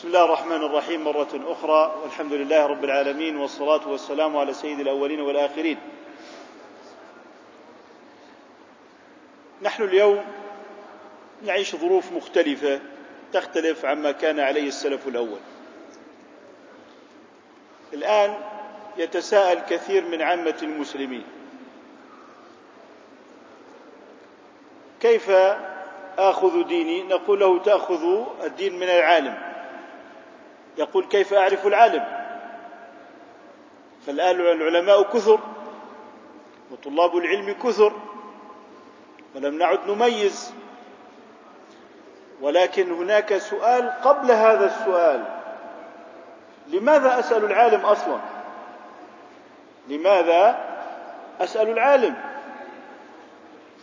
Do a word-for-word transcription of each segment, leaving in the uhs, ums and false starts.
بسم الله الرحمن الرحيم مرة أخرى، والحمد لله رب العالمين، والصلاة والسلام على سيد الأولين والآخرين. نحن اليوم نعيش ظروف مختلفة تختلف عما كان عليه السلف الأول. الآن يتساءل كثير من عامة المسلمين: كيف آخذ ديني؟ نقول له: تأخذ الدين من العالم. يقول: كيف أعرف العالم؟ فالآن العلماء كثر وطلاب العلم كثر ولم نعد نميز، ولكن هناك سؤال قبل هذا السؤال: لماذا أسأل العالم أصلا؟ لماذا أسأل العالم؟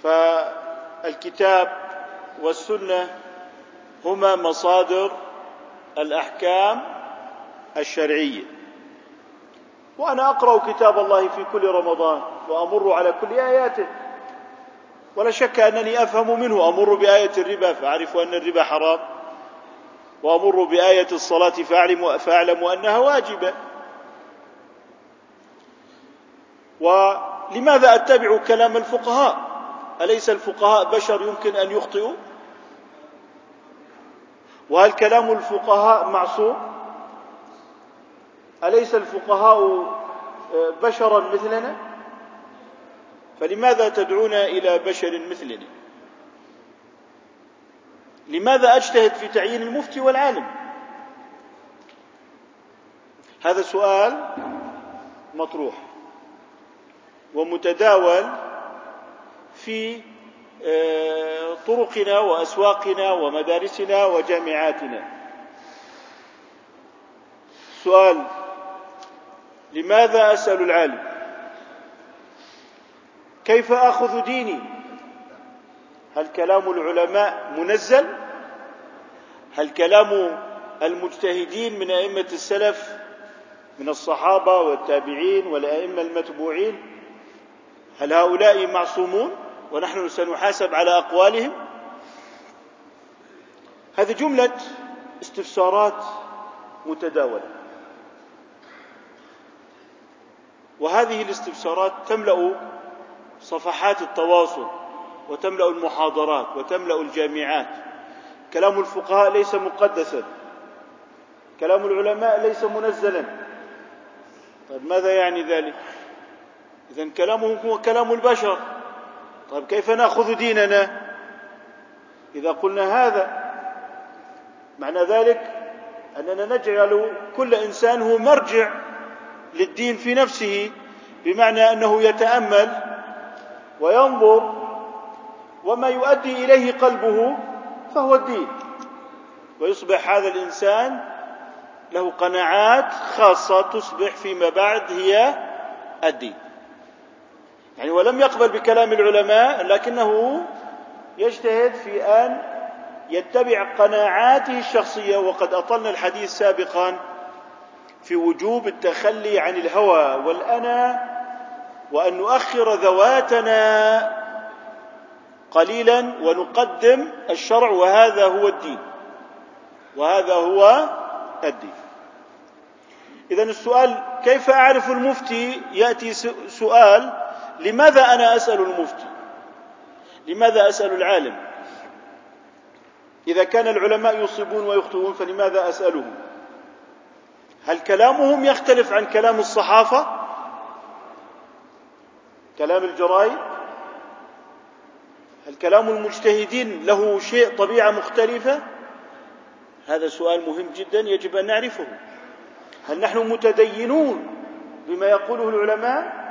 فالكتاب والسنة هما مصادر الأحكام الشرعية، وأنا أقرأ كتاب الله في كل رمضان وأمر على كل آياته، ولا شك أنني أفهم منه. أمر بآية الربا فأعرف أن الربا حرام، وأمر بآية الصلاة فأعلم, فأعلم أنها واجبة. ولماذا أتبع كلام الفقهاء؟ أليس الفقهاء بشر يمكن أن يخطئوا؟ وهل كلام الفقهاء معصوم؟ أليس الفقهاء بشرا مثلنا؟ فلماذا تدعونا إلى بشر مثلنا؟ لماذا أجتهد في تعيين المفتي والعالم؟ هذا سؤال مطروح ومتداول في طرقنا وأسواقنا ومدارسنا وجامعاتنا. سؤال: لماذا أسأل العالم؟ كيف آخذ ديني؟ هل كلام العلماء منزل؟ هل كلام المجتهدين من أئمة السلف من الصحابة والتابعين والأئمة المتبوعين هل هؤلاء معصومون ونحن سنحاسب على أقوالهم؟ هذه جملة استفسارات متداولة، وهذه الاستفسارات تملأ صفحات التواصل وتملأ المحاضرات وتملأ الجامعات. كلام الفقهاء ليس مقدسا، كلام العلماء ليس منزلا. طيب ماذا يعني ذلك؟ إذن كلامهم هو كلام البشر. طيب كيف نأخذ ديننا إذا قلنا هذا؟ معنى ذلك أننا نجعل كل إنسان هو مرجع للدين في نفسه، بمعنى أنه يتأمل وينظر، وما يؤدي إليه قلبه فهو الدين، ويصبح هذا الإنسان له قناعات خاصة تصبح فيما بعد هي الدين. يعني ولم يقبل بكلام العلماء، لكنه يجتهد في أن يتبع قناعاته الشخصية. وقد أطلنا الحديث سابقا في وجوب التخلي عن الهوى والأنا، وأن نؤخر ذواتنا قليلا ونقدم الشرع، وهذا هو الدين، وهذا هو الدين. إذن السؤال كيف أعرف المفتي يأتي سؤال: لماذا أنا أسأل المفتي؟ لماذا أسأل العالم؟ إذا كان العلماء يصيبون ويخطئون فلماذا أسألهم؟ هل كلامهم يختلف عن كلام الصحافة؟ كلام الجرائد؟ هل كلام المجتهدين له شيء طبيعة مختلفة؟ هذا سؤال مهم جدا يجب أن نعرفه. هل نحن متدينون بما يقوله العلماء؟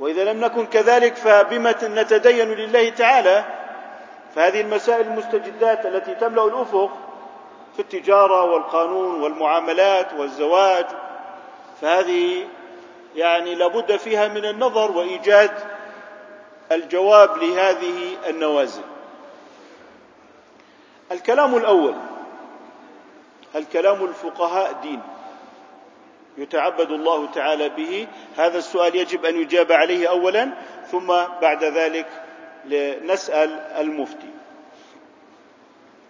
وإذا لم نكن كذلك فبما نتدين لله تعالى؟ فهذه المسائل المستجدات التي تملأ الأفق في التجارة والقانون والمعاملات والزواج، فهذه يعني لابد فيها من النظر وإيجاد الجواب لهذه النوازل. الكلام الأول: هل كلام الفقهاء دين يتعبد الله تعالى به؟ هذا السؤال يجب أن يجاب عليه أولا، ثم بعد ذلك نسأل المفتي.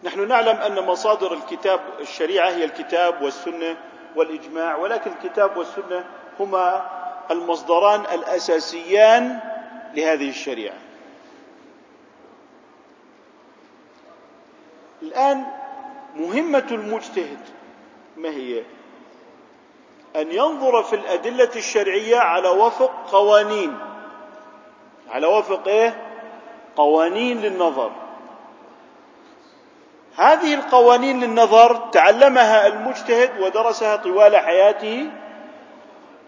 نحن نعلم أن مصادر الكتاب الشريعة هي الكتاب والسنة والإجماع، ولكن الكتاب والسنة هما المصدران الأساسيان لهذه الشريعة. الآن مهمة المجتهد ما هي؟ أن ينظر في الأدلة الشرعية على وفق قوانين، على وفق إيه؟ قوانين للنظر. هذه القوانين للنظر تعلمها المجتهد ودرسها طوال حياته،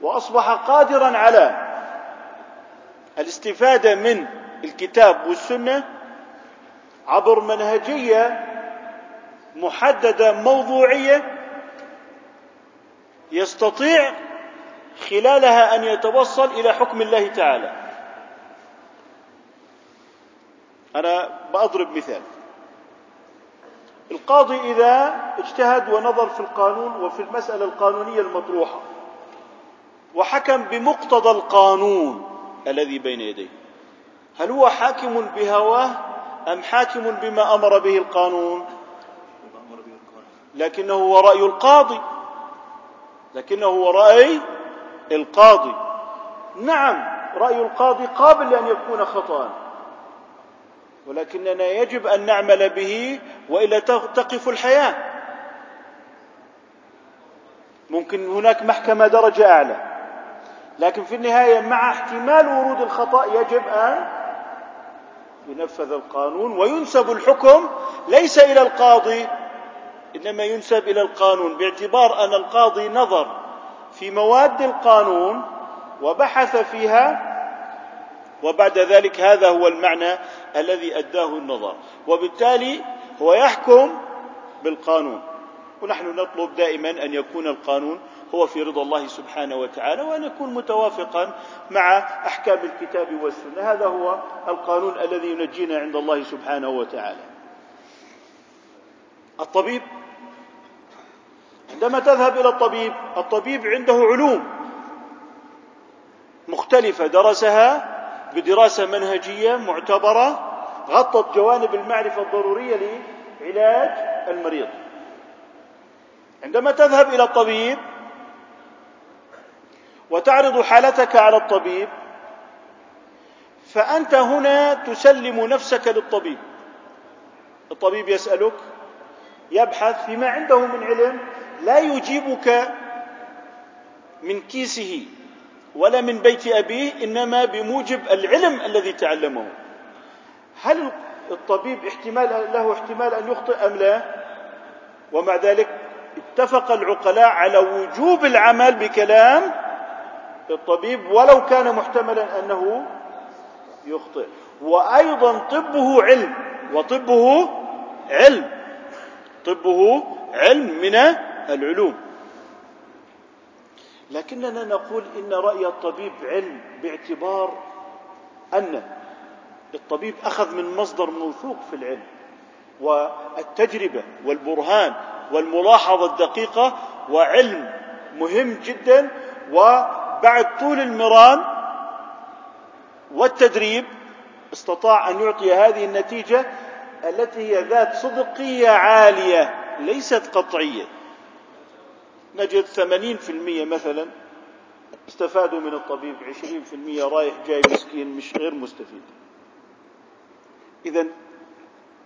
وأصبح قادرا على الاستفادة من الكتاب والسنة عبر منهجية محددة موضوعية يستطيع خلالها أن يتوصل إلى حكم الله تعالى. أنا بأضرب مثال. القاضي إذا اجتهد ونظر في القانون وفي المسألة القانونية المطروحة وحكم بمقتضى القانون الذي بين يديه، هل هو حاكم بهواه أم حاكم بما أمر به القانون؟ لكنه هو رأي القاضي، لكنه هو رأي القاضي. نعم، رأي القاضي قابل أن يكون خطأ، ولكننا يجب أن نعمل به وإلا تقف الحياة. ممكن هناك محكمة درجة أعلى، لكن في النهاية مع احتمال ورود الخطأ يجب أن ينفذ القانون، وينسب الحكم ليس إلى القاضي إنما ينسب إلى القانون، باعتبار أن القاضي نظر في مواد القانون وبحث فيها، وبعد ذلك هذا هو المعنى الذي أداه النظر، وبالتالي هو يحكم بالقانون. ونحن نطلب دائما أن يكون القانون هو في رضا الله سبحانه وتعالى، وأن يكون متوافقا مع أحكام الكتاب والسنة. هذا هو القانون الذي ينجينا عند الله سبحانه وتعالى. الطبيب عندما تذهب إلى الطبيب، الطبيب عنده علوم مختلفة درسها بدراسة منهجية معتبرة غطت جوانب المعرفة الضرورية لعلاج المريض. عندما تذهب إلى الطبيب وتعرض حالتك على الطبيب، فأنت هنا تسلم نفسك للطبيب. الطبيب يسألك، يبحث فيما عنده من علم، لا يجيبك من كيسه ولا من بيت أبيه، إنما بموجب العلم الذي تعلمه. هل الطبيب احتمال له احتمال أن يخطئ أم لا؟ ومع ذلك اتفق العقلاء على وجوب العمل بكلام الطبيب ولو كان محتملا أنه يخطئ. وأيضا طبه علم، وطبه علم، طبه علم من العلوم. لكننا نقول إن رأي الطبيب علم، باعتبار أن الطبيب أخذ من مصدر موثوق في العلم، والتجربة والبرهان والملاحظة الدقيقة، وعلم مهم جدا. وبعد طول المران والتدريب استطاع أن يعطي هذه النتيجة التي هي ذات صدقية عالية ليست قطعية. نجد ثمانين في المية مثلا استفادوا من الطبيب، عشرين في المية رايح جاي مسكين مش غير مستفيد. إذن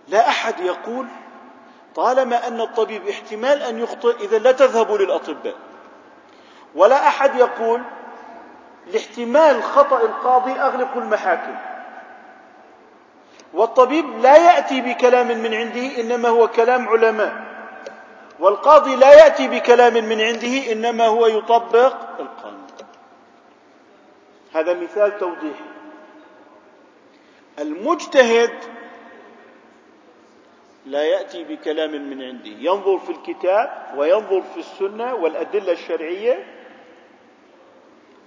لا أحد يقول طالما أن الطبيب احتمال أن يخطئ إذن لا تذهبوا للأطباء، ولا أحد يقول لاحتمال خطأ القاضي أغلقوا المحاكم. والطبيب لا يأتي بكلام من عنده إنما هو كلام علماء، والقاضي لا يأتي بكلام من عنده إنما هو يطبق القانون. هذا مثال توضيحي. المجتهد لا يأتي بكلام من عنده، ينظر في الكتاب وينظر في السنة والأدلة الشرعية،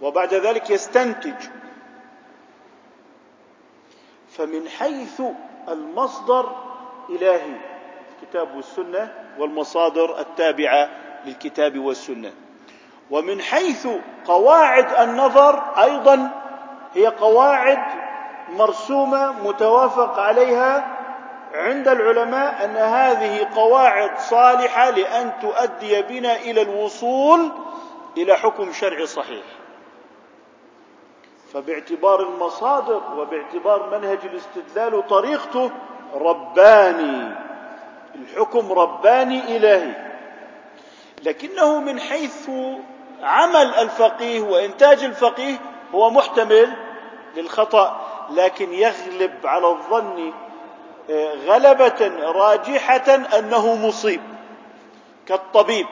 وبعد ذلك يستنتج. فمن حيث المصدر إلهي، الكتاب والسنة والمصادر التابعة للكتاب والسنة، ومن حيث قواعد النظر أيضا هي قواعد مرسومة متوافق عليها عند العلماء أن هذه قواعد صالحة لأن تؤدي بنا إلى الوصول إلى حكم شرعي صحيح. فباعتبار المصادر وباعتبار منهج الاستدلال وطريقته رباني، الحكم رباني إلهي، لكنه من حيث عمل الفقيه وإنتاج الفقيه هو محتمل للخطأ، لكن يغلب على الظن غلبة راجحة أنه مصيب كالطبيب.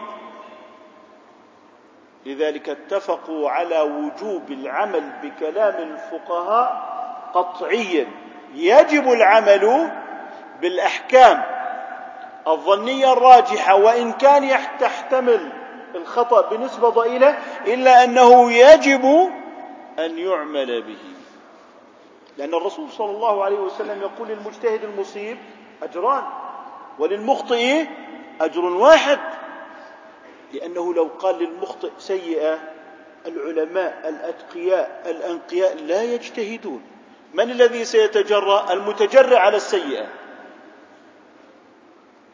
لذلك اتفقوا على وجوب العمل بكلام الفقهاء قطعيا، يجب العمل بالأحكام الظنية الراجحة وإن كان يحتمل الخطأ بنسبة ضئيلة، إلا أنه يجب أن يعمل به، لأن الرسول صلى الله عليه وسلم يقول للمجتهد المصيب أجران وللمخطئ أجر واحد، لأنه لو قال للمخطئ سيئة العلماء الأتقياء الأنقياء لا يجتهدون، من الذي سيتجرأ؟ المتجرأ على السيئة.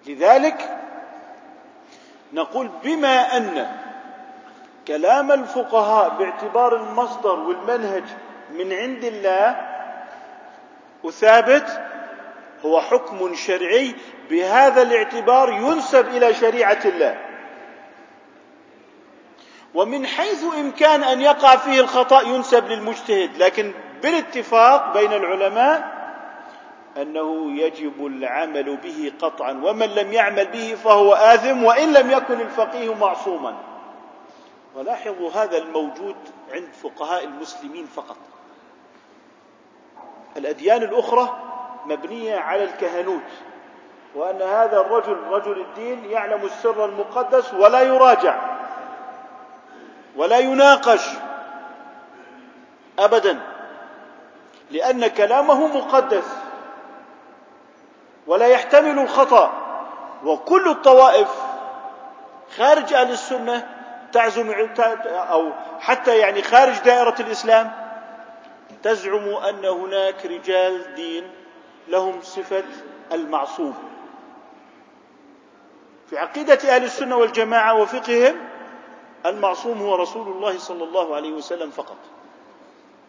لذلك نقول بما أن كلام الفقهاء باعتبار المصدر والمنهج من عند الله وثابت، هو حكم شرعي بهذا الاعتبار ينسب إلى شريعة الله، ومن حيث إمكان أن يقع فيه الخطأ ينسب للمجتهد، لكن بالاتفاق بين العلماء أنه يجب العمل به قطعا، ومن لم يعمل به فهو آثم وإن لم يكن الفقيه معصوما. ولاحظوا هذا الموجود عند فقهاء المسلمين فقط، الأديان الأخرى مبنية على الكهنوت، وأن هذا الرجل رجل الدين يعلم السر المقدس ولا يراجع ولا يناقش أبدا، لأن كلامه مقدس ولا يحتمل الخطأ. وكل الطوائف خارج أهل السنة تعزم أو حتى يعني خارج دائرة الإسلام تزعم أن هناك رجال دين لهم صفة المعصوم. في عقيدة أهل السنة والجماعة وفقههم المعصوم هو رسول الله صلى الله عليه وسلم فقط،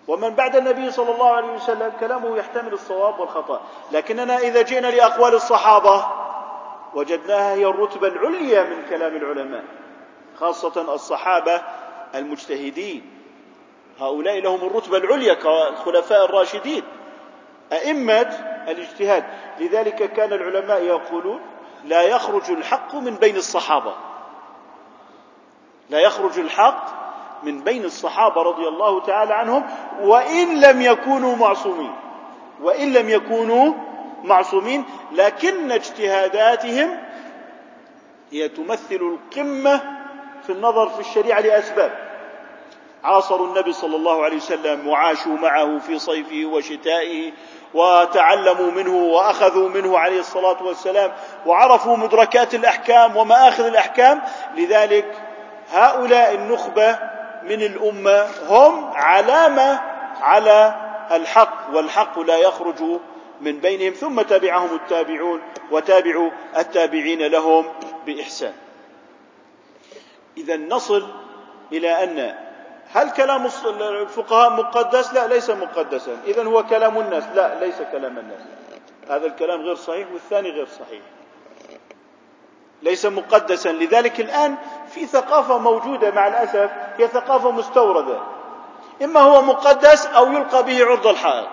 ومن بعد النبي صلى الله عليه وسلم كلامه يحتمل الصواب والخطأ. لكننا إذا جئنا لأقوال الصحابة وجدناها هي الرتبة العليا من كلام العلماء، خاصة الصحابة المجتهدين، هؤلاء لهم الرتبة العليا كالخلفاء الراشدين أئمة الاجتهاد. لذلك كان العلماء يقولون لا يخرج الحق من بين الصحابة، لا يخرج الحق من بين الصحابة رضي الله تعالى عنهم وإن لم يكونوا معصومين، وإن لم يكونوا معصومين لكن اجتهاداتهم هي تمثل القمة في النظر في الشريعة لأسباب، عاصروا النبي صلى الله عليه وسلم وعاشوا معه في صيفه وشتائه وتعلموا منه وأخذوا منه عليه الصلاة والسلام وعرفوا مدركات الأحكام ومآخذ الأحكام. لذلك هؤلاء النخبة من الأمة هم علامة على الحق، والحق لا يخرج من بينهم. ثم تبعهم التابعون وتابعوا التابعين لهم بإحسان. إذا نصل إلى أن هل كلام الفقهاء مقدس؟ لا، ليس مقدسا. إذا هو كلام الناس؟ لا، ليس كلام الناس. هذا الكلام غير صحيح والثاني غير صحيح، ليس مقدسا. لذلك الآن في ثقافة موجودة مع الأسف، هي ثقافة مستوردة، إما هو مقدس أو يلقى به عرض الحائط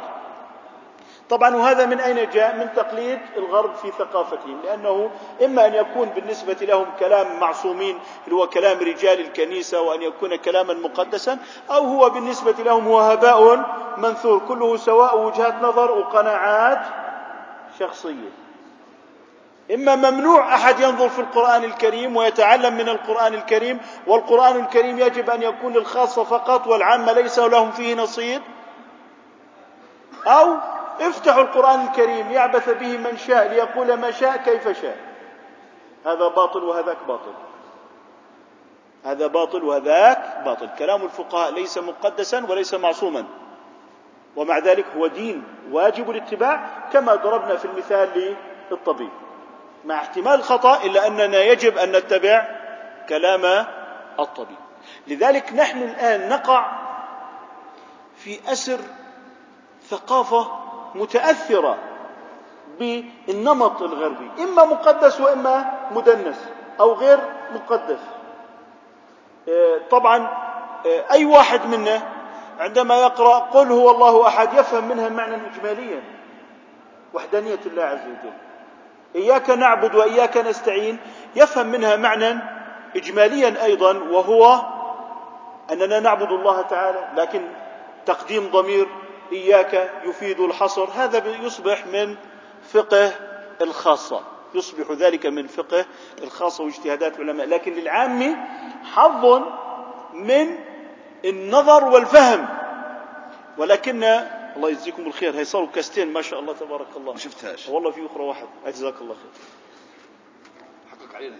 طبعا. وهذا من أين جاء؟ من تقليد الغرب في ثقافتهم، لأنه إما أن يكون بالنسبة لهم كلام معصومين اللي هو كلام رجال الكنيسة وأن يكون كلاما مقدسا، أو هو بالنسبة لهم هو هباء منثور، كله سواء وجهات نظر وقناعات شخصية. إما ممنوع أحد ينظر في القرآن الكريم ويتعلم من القرآن الكريم، والقرآن الكريم يجب أن يكون للخاصة فقط والعامة ليس لهم فيه نصيب، أو افتحوا القرآن الكريم يعبث به من شاء ليقول ما شاء كيف شاء. هذا باطل وهذاك باطل، هذا باطل وهذاك باطل. كلام الفقهاء ليس مقدسا وليس معصوما، ومع ذلك هو دين واجب الاتباع، كما ضربنا في المثال لي الطبيب، مع احتمال خطأ، إلا أننا يجب أن نتبع كلام الطبيب. لذلك نحن الآن نقع في أسر ثقافة متأثرة بالنمط الغربي، إما مقدس وإما مدنس أو غير مقدس. طبعا أي واحد منا عندما يقرأ قل هو الله أحد يفهم منها معنى إجماليا وحدانية الله عز وجل، إياك نعبد وإياك نستعين يفهم منها معنى إجماليا أيضا، وهو أننا نعبد الله تعالى، لكن تقديم ضمير إياك يفيد الحصر، هذا يصبح من فقه الخاصة، يصبح ذلك من فقه الخاصة واجتهادات العلماء. لكن للعام حظ من النظر والفهم. ولكن الله يجزيكم الخير، هي صاروا كاستين ما شاء الله تبارك الله، ما شفتهاش والله، في أخرى واحد أجزاك الله خير حقك علينا.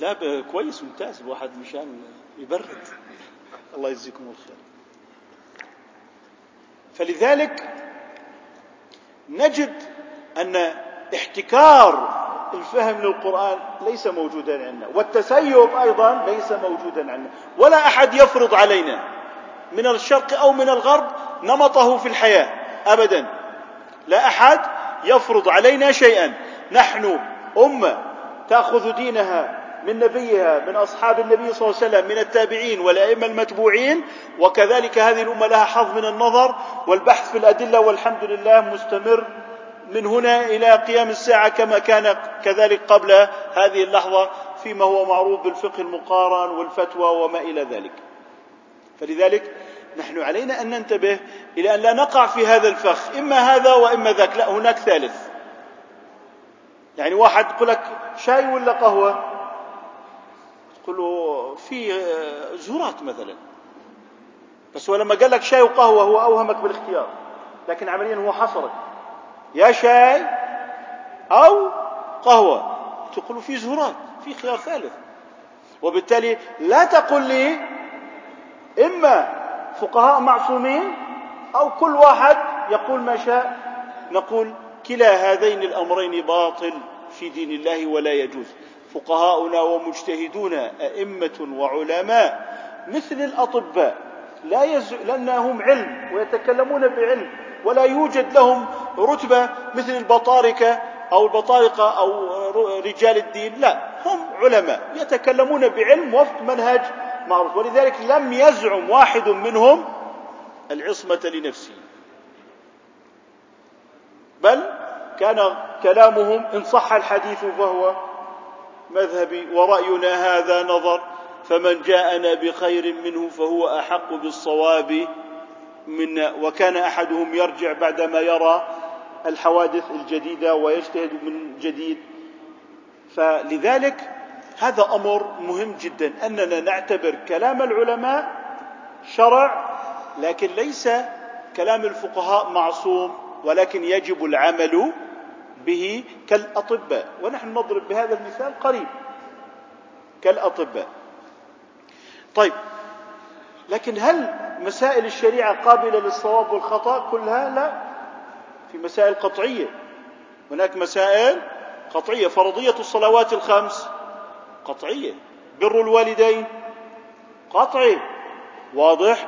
لا كويس ممتاز، الواحد مشان يبرد. الله يجزيكم الخير. فلذلك نجد أن احتكار الفهم للقرآن ليس موجودا عندنا، والتسيب أيضا ليس موجودا عندنا، ولا أحد يفرض علينا من الشرق أو من الغرب نمطه في الحياة أبدا، لا أحد يفرض علينا شيئا. نحن أمة تأخذ دينها من نبيها، من أصحاب النبي صلى الله عليه وسلم، من التابعين والأئمة المتبوعين، وكذلك هذه الأمة لها حظ من النظر والبحث في الأدلة، والحمد لله مستمر من هنا إلى قيام الساعة، كما كان كذلك قبل هذه اللحظة فيما هو معروف بالفقه المقارن والفتوى وما إلى ذلك. فلذلك نحن علينا أن ننتبه إلى أن لا نقع في هذا الفخ، إما هذا وإما ذاك، لا هناك ثالث. يعني واحد يقول لك شاي ولا قهوة، تقول له في زهرات مثلا، بس هو لما قال لك شاي وقهوة هو أوهمك بالاختيار، لكن عمليا هو حصرك، يا شاي أو قهوة، تقول في زهرات، في خيار ثالث. وبالتالي لا تقل لي إما فقهاء معصومين أو كل واحد يقول ما شاء. نقول كلا هذين الأمرين باطل في دين الله ولا يجوز. فقهاؤنا ومجتهدونا أئمة وعلماء مثل الأطباء، لا يز... لأنهم علم ويتكلمون بعلم، ولا يوجد لهم رتبة مثل البطاركة أو البطارقة أو رجال الدين، لا، هم علماء يتكلمون بعلم وفق منهج معروف. ولذلك لم يزعم واحد منهم العصمة لنفسه، بل كان كلامهم إن صح الحديث فهو مذهبي، ورأينا هذا نظر، فمن جاءنا بخير منه فهو أحق بالصواب منا. وكان أحدهم يرجع بعدما يرى الحوادث الجديدة ويجتهد من جديد. فلذلك هذا أمر مهم جدا، أننا نعتبر كلام العلماء شرع، لكن ليس كلام الفقهاء معصوم، ولكن يجب العمل به كالأطباء. ونحن نضرب بهذا المثال قريب كالأطباء. طيب، لكن هل مسائل الشريعة قابلة للصواب والخطأ كلها؟ لا، في مسائل قطعية، هناك مسائل قطعية. فرضية الصلوات الخمس قطعية، بر الوالدين قطعي واضح،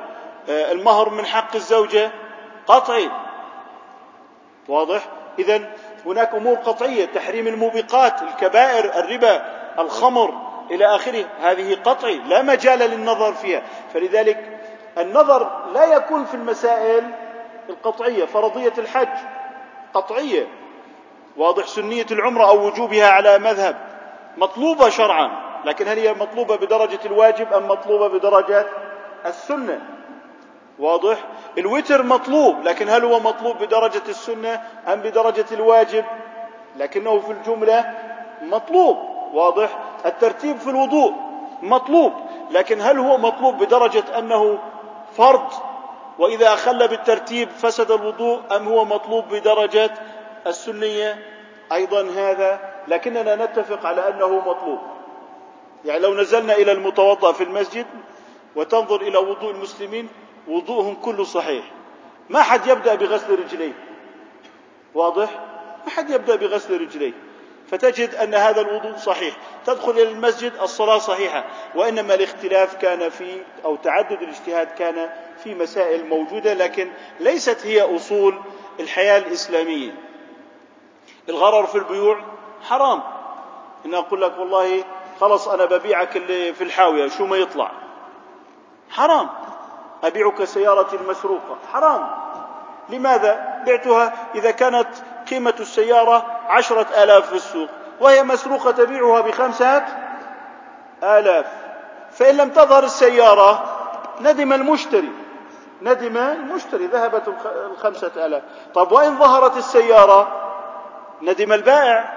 المهر من حق الزوجة قطعي واضح. إذن هناك أمور قطعية، تحريم الموبقات، الكبائر، الربا، الخمر إلى آخره، هذه قطعي لا مجال للنظر فيها. فلذلك النظر لا يكون في المسائل القطعية. فرضية الحج قطعية واضح، سنية العمرة أو وجوبها على مذهب مطلوبة شرعا، لكن هل هي مطلوبة بدرجة الواجب أم مطلوبة بدرجة السنة؟ واضح. الوتر مطلوب، لكن هل هو مطلوب بدرجة السنة أم بدرجة الواجب؟ لكنه في الجملة مطلوب واضح. الترتيب في الوضوء مطلوب، لكن هل هو مطلوب بدرجة أنه فرض وإذا أخل بالترتيب فسد الوضوء، أم هو مطلوب بدرجة السنية أيضا؟ هذا لكننا نتفق على أنه مطلوب. يعني لو نزلنا إلى المتوضأ في المسجد وتنظر إلى وضوء المسلمين، وضوءهم كله صحيح، ما حد يبدأ بغسل رجليه، واضح، ما حد يبدأ بغسل رجليه، فتجد أن هذا الوضوء صحيح، تدخل إلى المسجد الصلاة صحيحة، وإنما الاختلاف كان في أو تعدد الاجتهاد كان في مسائل موجودة لكن ليست هي أصول الحياة الإسلامية. الغرر في البيوع حرام، إن أقول لك والله خلص أنا ببيعك اللي في الحاوية شو ما يطلع حرام، أبيعك سيارتي المسروقة حرام. لماذا؟ بعتها إذا كانت قيمة السيارة عشرة آلاف في السوق وهي مسروقة تبيعها بخمسة آلاف، فإن لم تظهر السيارة ندم المشتري، ندم المشتري ذهبت الخمسة آلاف. طب وإن ظهرت السيارة ندم البائع،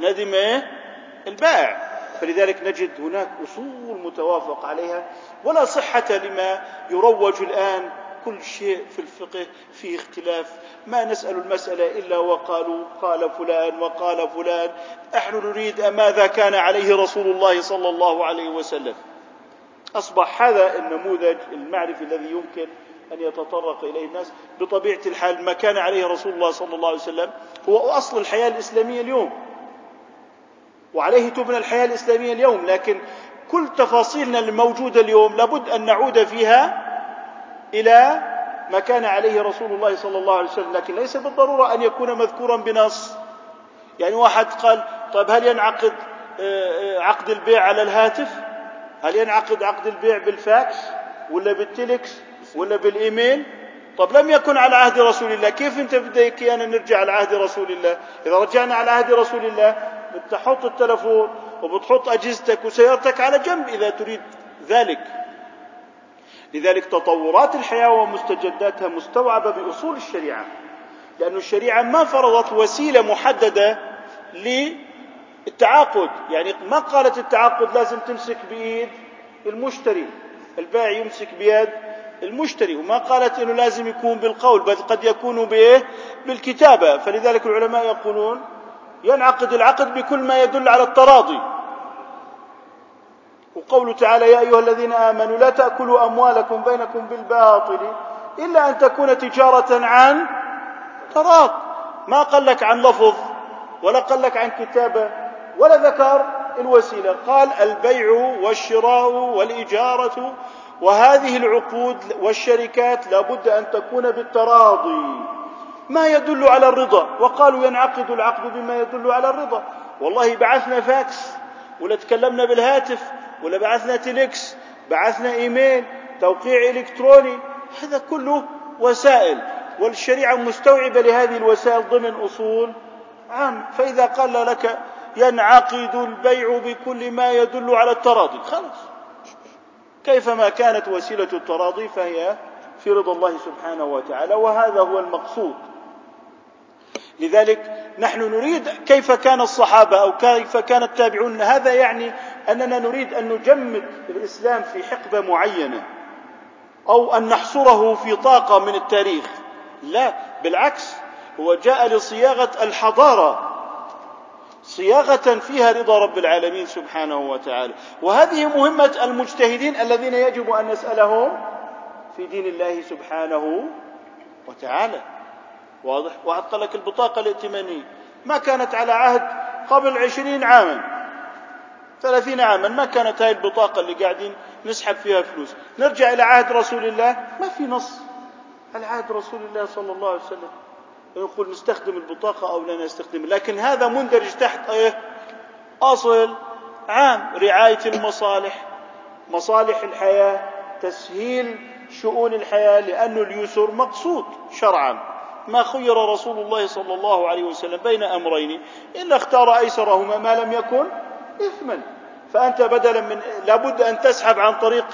ندم إيه؟ البائع. فلذلك نجد هناك أصول متوافق عليها، ولا صحة لما يروج الآن كل شيء في الفقه فيه اختلاف، ما نسأل المسألة إلا وقالوا قال فلان وقال فلان، نحن نريد ماذا كان عليه رسول الله صلى الله عليه وسلم. أصبح هذا النموذج المعرفي الذي يمكن أن يتطرق إليه الناس. بطبيعة الحال ما كان عليه رسول الله صلى الله عليه وسلم هو أصل الحياة الإسلامية اليوم، وعليه تبنى الحياة الإسلامية اليوم، لكن كل تفاصيلنا الموجودة اليوم لابد أن نعود فيها إلى ما كان عليه رسول الله صلى الله عليه وسلم، لكن ليس بالضرورة أن يكون مذكورا بنص. يعني واحد قال طيب هل ينعقد عقد البيع على الهاتف؟ هل ينعقد عقد البيع بالفاكس ولا بالتلكس ولا بالإيميل؟ طب لم يكن على عهد رسول الله، كيف أنت بدك أنا نرجع على عهد رسول الله؟ إذا رجعنا على عهد رسول الله بتحط التلفون وبتحط أجهزتك وسيارتك على جنب إذا تريد ذلك. لذلك تطورات الحياة ومستجداتها مستوعبة بأصول الشريعة، لأن الشريعة ما فرضت وسيلة محددة للتعاقد. يعني ما قالت التعاقد لازم تمسك بإيد المشتري، البائع يمسك بيد المشتري، وما قالت أنه لازم يكون بالقول بل قد يكون بإيه؟ بالكتابة. فلذلك العلماء يقولون ينعقد العقد بكل ما يدل على التراضي، وقوله تعالى يا أيها الذين آمنوا لا تأكلوا أموالكم بينكم بالباطل إلا أن تكون تجارة عن تراض. ما قال لك عن لفظ ولا قال لك عن كتابة ولا ذكر الوسيلة، قال البيع والشراء والإجارة، وهذه العقود والشركات لابد أن تكون بالتراضي ما يدل على الرضا. وقالوا ينعقد العقد بما يدل على الرضا، والله بعثنا فاكس ولا تكلمنا بالهاتف ولا بعثنا تليكس، بعثنا إيميل، توقيع إلكتروني، هذا كله وسائل، والشريعة مستوعبة لهذه الوسائل ضمن أصول عام. فإذا قال لك ينعقد البيع بكل ما يدل على التراضي، خلاص كيفما كانت وسيلة التراضي فهي في رضا الله سبحانه وتعالى، وهذا هو المقصود. لذلك نحن نريد كيف كان الصحابة أو كيف كان التابعون، هذا يعني أننا نريد أن نجمد الإسلام في حقبة معينة أو أن نحصره في طاقة من التاريخ، لا بالعكس، هو جاء لصياغة الحضارة صياغة فيها رضا رب العالمين سبحانه وتعالى، وهذه مهمة المجتهدين الذين يجب أن نسألهم في دين الله سبحانه وتعالى. واضح؟ واحد قال لك البطاقة الائتمانية ما كانت على عهد قبل عشرين عاما ثلاثين عاما، ما كانت هاي البطاقة اللي قاعدين نسحب فيها فلوس. نرجع إلى عهد رسول الله، ما في نص على عهد رسول الله صلى الله عليه وسلم يقول نستخدم البطاقة أو لا نستخدمها، لكن هذا مندرج تحت إيه؟ أصل عام، رعاية المصالح، مصالح الحياة، تسهيل شؤون الحياة، لأن اليسر مقصود شرعا. ما خير رسول الله صلى الله عليه وسلم بين أمرين إلا اختار أيسرهما ما لم يكن إثما. فأنت بدلا من لابد أن تسحب عن طريق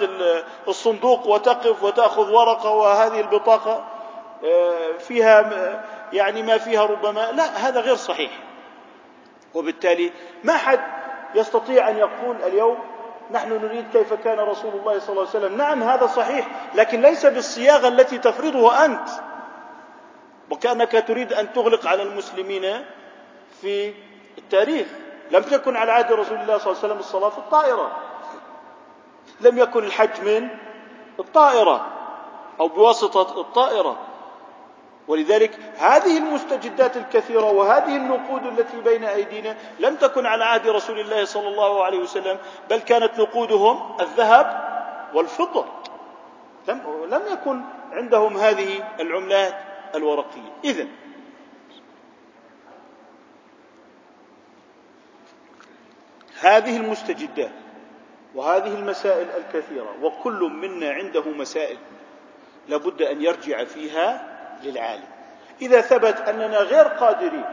الصندوق وتقف وتأخذ ورقة وهذه البطاقة فيها يعني ما فيها ربما، لا هذا غير صحيح. وبالتالي ما حد يستطيع أن يقول اليوم نحن نريد كيف كان رسول الله صلى الله عليه وسلم. نعم هذا صحيح، لكن ليس بالصياغة التي تفرضها أنت، وكأنك تريد أن تغلق على المسلمين في التاريخ. لم تكن على عهد رسول الله صلى الله عليه وسلم الصلاة في الطائرة، لم يكن الحج من الطائرة أو بواسطة الطائرة، ولذلك هذه المستجدات الكثيرة وهذه النقود التي بين أيدينا لم تكن على عهد رسول الله صلى الله عليه وسلم، بل كانت نقودهم الذهب والفضة، لم يكن عندهم هذه العملات الورقية. إذن هذه المستجدات وهذه المسائل الكثيرة، وكل منا عنده مسائل لابد أن يرجع فيها للعالم. إذا ثبت أننا غير قادرين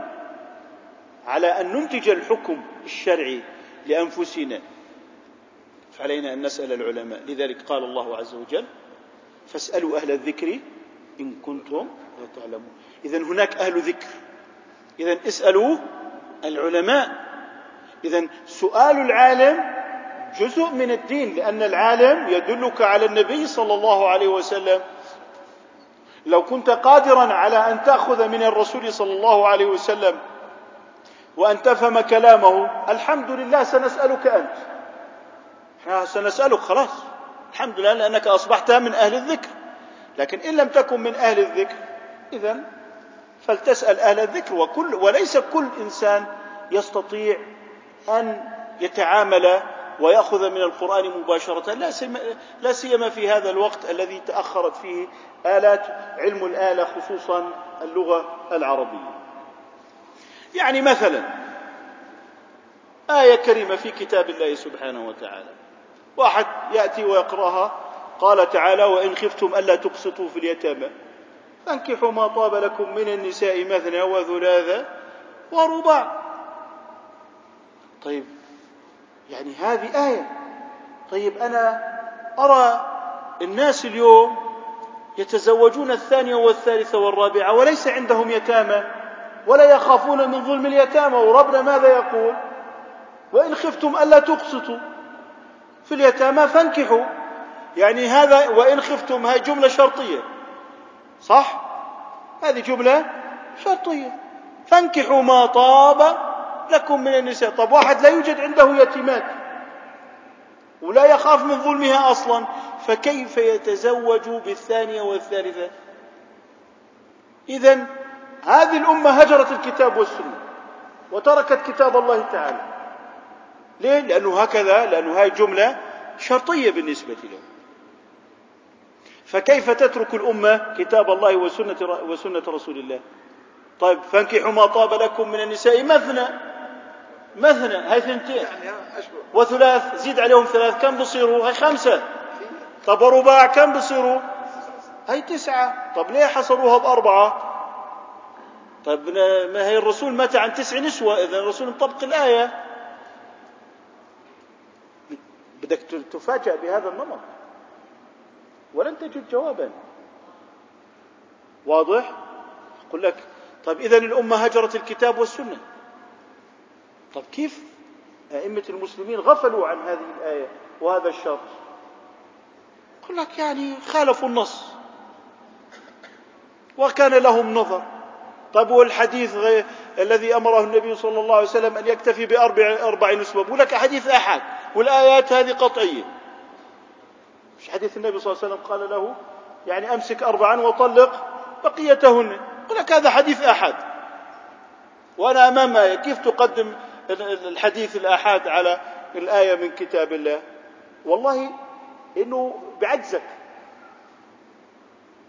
على أن ننتج الحكم الشرعي لأنفسنا فعلينا أن نسأل العلماء. لذلك قال الله عز وجل: فاسألوا أهل الذكر إن كنتم لا تعلمون. إذن هناك أهل ذكر، إذن اسألوا العلماء. إذن سؤال العالم جزء من الدين، لأن العالم يدلك على النبي صلى الله عليه وسلم. لو كنت قادرا على أن تأخذ من الرسول صلى الله عليه وسلم وأن تفهم كلامه، الحمد لله سنسألك أنت، سنسألك، خلاص الحمد لله لأنك أصبحت من أهل الذكر. لكن إن لم تكن من أهل الذكر إذن فلتسأل أهل الذكر. وكل وليس كل إنسان يستطيع أن يتعامل ويأخذ من القرآن مباشرة، لا سيما, لا سيما في هذا الوقت الذي تأخرت فيه آلات علم الآلة، خصوصا اللغة العربية. يعني مثلا آية كريمة في كتاب الله سبحانه وتعالى، واحد يأتي ويقرأها. قال تعالى: وإن خفتم ألا تقسطوا في اليتامى فانكحوا ما طاب لكم من النساء مثنى وثلاث ورباع. طيب يعني هذه آية. طيب أنا أرى الناس اليوم يتزوجون الثانية والثالثة والرابعة وليس عندهم يتامى ولا يخافون من ظلم اليتامى، وربنا ماذا يقول؟ وإن خفتم ألا تقسطوا في اليتامى فانكحوا. يعني هذا وإن خفتم هاي جملة شرطية، صح؟ هذه جملة شرطية، فانكحوا ما طاب لكم من النساء. طب واحد لا يوجد عنده يتيمات ولا يخاف من ظلمها أصلا، فكيف يتزوج بالثانية والثالثة؟ إذن هذه الأمة هجرت الكتاب والسنة وتركت كتاب الله تعالى. ليه؟ لأنه هكذا، لأنه هاي جملة شرطية بالنسبة له. فكيف تترك الأمة كتاب الله وسنة, وسنة رسول الله؟ طيب فانكحوا ما طاب لكم من النساء مثنى مثنى، هاي ثنتين وثلاث، زيد عليهم ثلاث كم بصيروا؟ هاي خمسة. طب ورباع كم بصيروا؟ هاي تسعة. طب ليه حصروها بأربعة؟ طب ما هي الرسول متى عن تسع نسوة؟ إذا الرسول مطبق الآية. بدك تفاجأ بهذا النمط ولن تجد جوابا واضح. أقول لك طيب إذن الأمة هجرت الكتاب والسنة. طيب كيف أئمة المسلمين غفلوا عن هذه الآية وهذا الشرط؟ أقول لك يعني خالفوا النص وكان لهم نظر. طيب والحديث غير الذي أمره النبي صلى الله عليه وسلم أن يكتفي بأربع أربع نسوة، بقول لك حديث أحد والآيات هذه قطعية. مش حديث النبي صلى الله عليه وسلم قال له يعني أمسك أربعا وطلق بقيتهن؟ يقول لك هذا حديث أحد وأنا أمامها، كيف تقدم الحديث الأحد على الآية من كتاب الله؟ والله إنه بعجزك.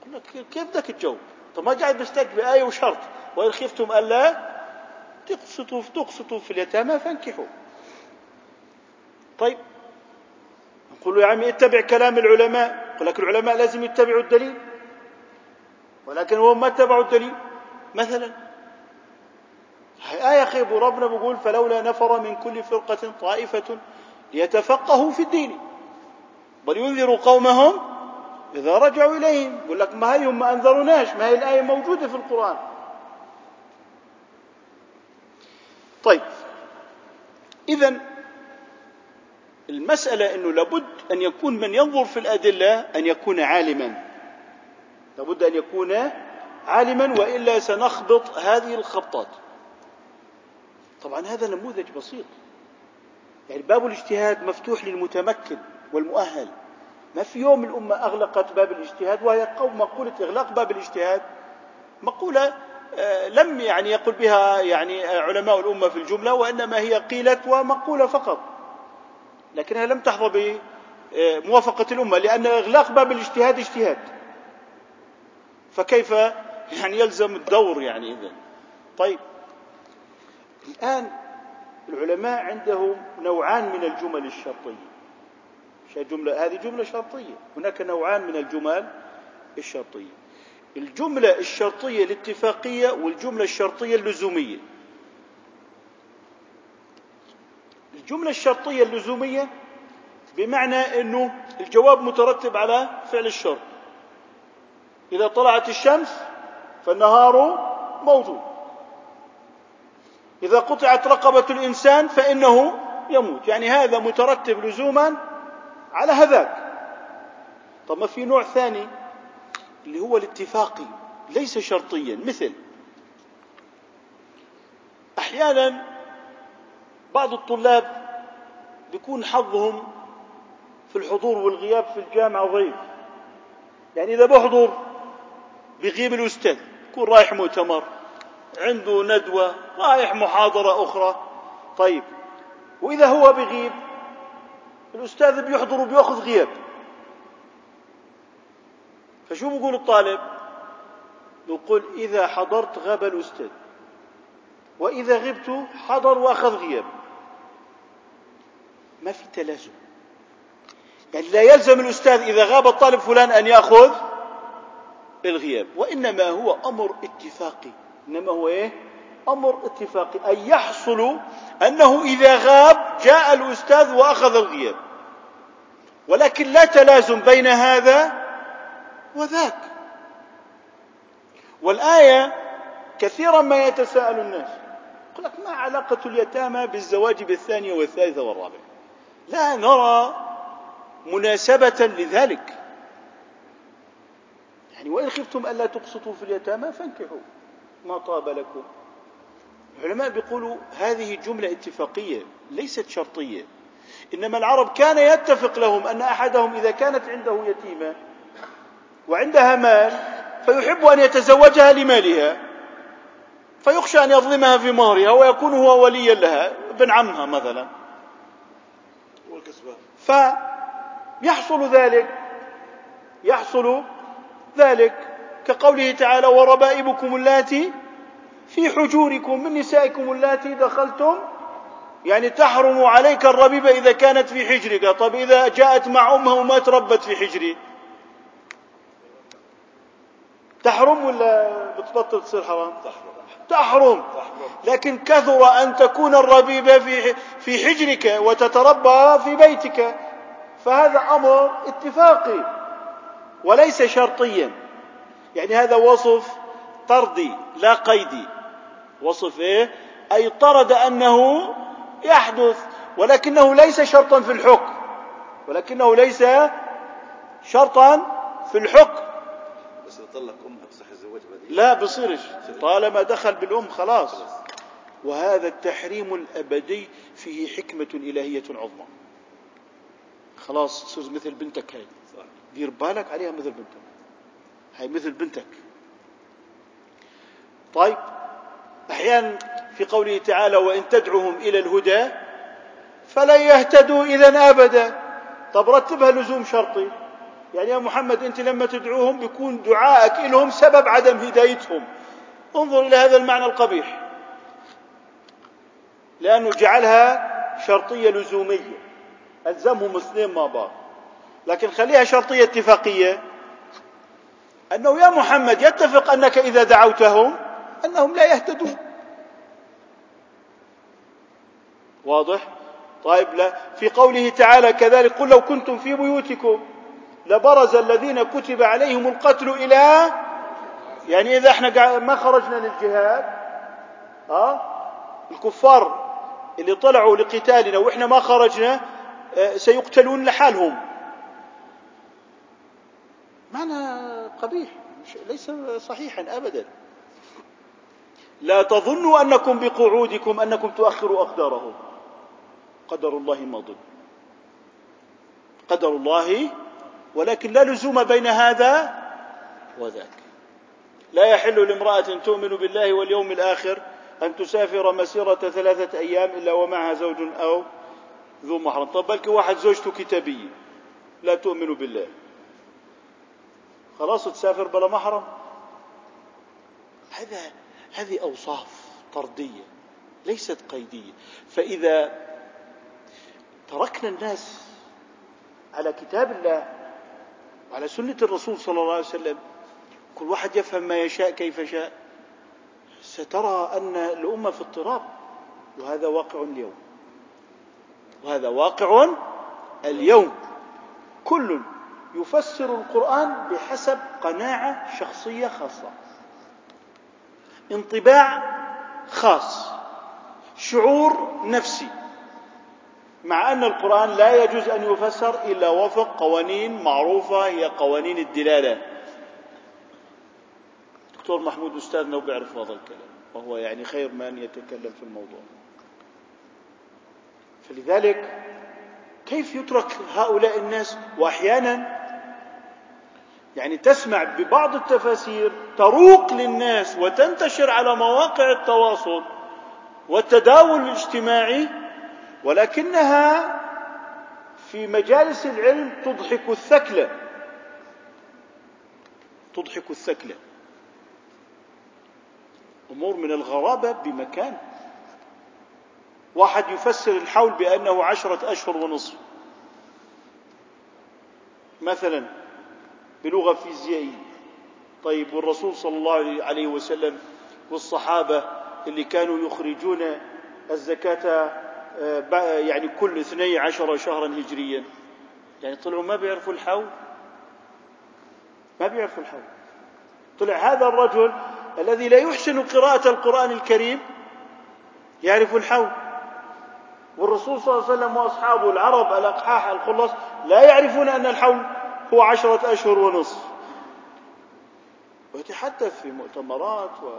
يقول لك كيف بدك تجاوب؟ طب ما قاعد بستك بآية وشرط، وإن خفتم ألا تقسطوا تقسطوا في اليتامى فانكحوا. طيب نقول يا عمي اتبع كلام العلماء. يقول لك العلماء لازم يتبعوا الدليل، ولكن هم ما اتبعوا الدليل. مثلا آية خيب، ربنا بيقول: فلولا نفر من كل فرقة طائفة ليتفقهوا في الدين ولينذروا قومهم إذا رجعوا إليهم. يقول لك ما هي هم ما أنذروناش، ما هي الآية موجودة في القرآن. طيب إذن المسألة أنه لابد أن يكون من ينظر في الأدلة أن يكون عالما، لابد أن يكون عالما، وإلا سنخبط هذه الخبطات. طبعا هذا نموذج بسيط، يعني باب الاجتهاد مفتوح للمتمكن والمؤهل. ما في يوم الأمة أغلقت باب الاجتهاد، وهي قوم مقولة إغلاق باب الاجتهاد مقولة لم يعني يقول بها يعني علماء الأمة في الجملة، وإنما هي قيلت ومقولة فقط، لكنها لم تحظى بموافقة الأمة، لأن إغلاق باب الاجتهاد اجتهاد، فكيف يعني يلزم الدور يعني إذن. طيب الآن العلماء عندهم نوعان من الجمل الشرطية، جملة هذه جملة شرطية، هناك نوعان من الجمل الشرطية، الجملة الشرطية الاتفاقية والجملة الشرطية اللزومية. الجملة الشرطية اللزومية بمعنى أنه الجواب مترتب على فعل الشرط، إذا طلعت الشمس فالنهار موجود، إذا قطعت رقبة الإنسان فإنه يموت، يعني هذا مترتب لزوما على هذاك. طب ما في نوع ثاني اللي هو الاتفاقي ليس شرطيا، مثل أحيانا بعض الطلاب بيكون حظهم في الحضور والغياب في الجامعة ضيق، يعني إذا بحضر بيغيب الأستاذ، يكون رايح مؤتمر، عنده ندوة، رايح محاضرة أخرى، طيب وإذا هو بيغيب الأستاذ بيحضر وبيأخذ غياب، فشو بيقول الطالب؟ بيقول إذا حضرت غاب الأستاذ، وإذا غبت حضر وأخذ غياب، ما في تلازم، يعني لا يلزم الأستاذ إذا غاب الطالب فلان أن يأخذ الغياب، وإنما هو أمر اتفاقي، إنما هو إيه؟ أمر اتفاقي، أن يحصل أنه إذا غاب جاء الأستاذ وأخذ الغياب، ولكن لا تلازم بين هذا وذاك. والآية كثيرا ما يتساءل الناس، يقول لك ما علاقة اليتامى بالزواجب الثانية والثالثة والرابعة؟ لا نرى مناسبة لذلك، يعني وإن خفتم ألا تقسطوا في اليتامى فانكحوا ما طاب لكم. العلماء بيقولوا هذه جملة اتفاقية ليست شرطية، إنما العرب كان يتفق لهم أن أحدهم إذا كانت عنده يتيمة وعندها مال فيحب أن يتزوجها لمالها، فيخشى أن يظلمها في مهرها ويكون هو وليا لها، ابن عمها مثلا، فيحصل ذلك يحصل ذلك كقوله تعالى وربائبكم اللاتي في حجوركم من نسائكم اللاتي دخلتم، يعني تحرم عليك الربيبة إذا كانت في حجرك. طب إذا جاءت مع أمها وما تربت في حجري تحرم ولا بتبطل تصير حرام؟ تحرم. لكن كثر أن تكون الربيبة في في حجرك وتتربى في بيتك، فهذا أمر اتفاقي وليس شرطيا، يعني هذا وصف طردي لا قيدي، وصف إيه؟ أي طرد أنه يحدث، ولكنه ليس شرطا في الحكم، ولكنه ليس شرطا في الحكم. بس يطلق أمه بصح الزواج بديل؟ لا بصيرش، طالما دخل بالأم خلاص. وهذا التحريم الأبدي فيه حكمة إلهية عظمى، خلاص تصير مثل بنتك، هاي دير بالك عليها مثل بنتك، هاي مثل بنتك. طيب أحيانا في قوله تعالى وإن تدعوهم إلى الهدى فلن يهتدوا إذا أبدا، طب رتبها لزوم شرطي، يعني يا محمد أنت لما تدعوهم بيكون دعائك إلهم سبب عدم هدايتهم، انظر إلى هذا المعنى القبيح، لأنه جعلها شرطية لزومية، ألزمهم اثنين مع بعض، لكن خليها شرطية اتفاقية، أنه يا محمد يتفق أنك إذا دعوتهم أنهم لا يهتدون. واضح؟ طيب لا في قوله تعالى كذلك قل لو كنتم في بيوتكم لبرز الذين كتب عليهم القتل إلى، يعني إذا احنا ما خرجنا للجهاد، ها الكفار اللي طلعوا لقتالنا وإحنا ما خرجنا سيقتلون لحالهم، معنى قبيح ليس صحيحا أبدا. لا تظنوا أنكم بقعودكم أنكم تؤخروا أقدارهم، قدر الله ما ظن، قدر الله، ولكن لا لزوم بين هذا وذاك. لا يحل لامرأة تؤمن بالله واليوم الآخر أن تسافر مسيرة ثلاثة أيام إلا ومعها زوج أو ذو محرم. طب بلكي واحد زوجته كتابية لا تؤمن بالله، خلاص تسافر بلا محرم؟ هذا هذه أوصاف طردية ليست قيدية. فإذا تركنا الناس على كتاب الله وعلى سنة الرسول صلى الله عليه وسلم، كل واحد يفهم ما يشاء كيف شاء، سترى أن الأمة في اضطراب، وهذا واقع اليوم وهذا واقع اليوم. كل يفسر القرآن بحسب قناعة شخصية خاصة، انطباع خاص، شعور نفسي، مع أن القرآن لا يجوز أن يفسر إلا وفق قوانين معروفة هي قوانين الدلالة. دكتور محمود أستاذنا وبيعرف هذا الكلام، وهو يعني خير من يتكلم في الموضوع. فلذلك كيف يترك هؤلاء الناس؟ وأحيانا يعني تسمع ببعض التفاسير تروق للناس وتنتشر على مواقع التواصل والتداول الاجتماعي، ولكنها في مجالس العلم تضحك الثكلى تضحك الثكلى أمور من الغرابة بمكان. واحد يفسر الحول بأنه عشرة أشهر ونصف مثلا بلغة فيزيائية. طيب والرسول صلى الله عليه وسلم والصحابة اللي كانوا يخرجون الزكاة يعني كل اثني عشر شهرا هجريا، يعني طلعوا ما بيعرفوا الحول، ما بيعرفوا الحول. طلع هذا الرجل الذي لا يحسن قراءة القرآن الكريم يعرف الحول، والرسول صلى الله عليه وسلم وأصحابه العرب الأقحاح الخلاص لا يعرفون أن الحول هو عشرة أشهر ونصف، ويتحدث في مؤتمرات و...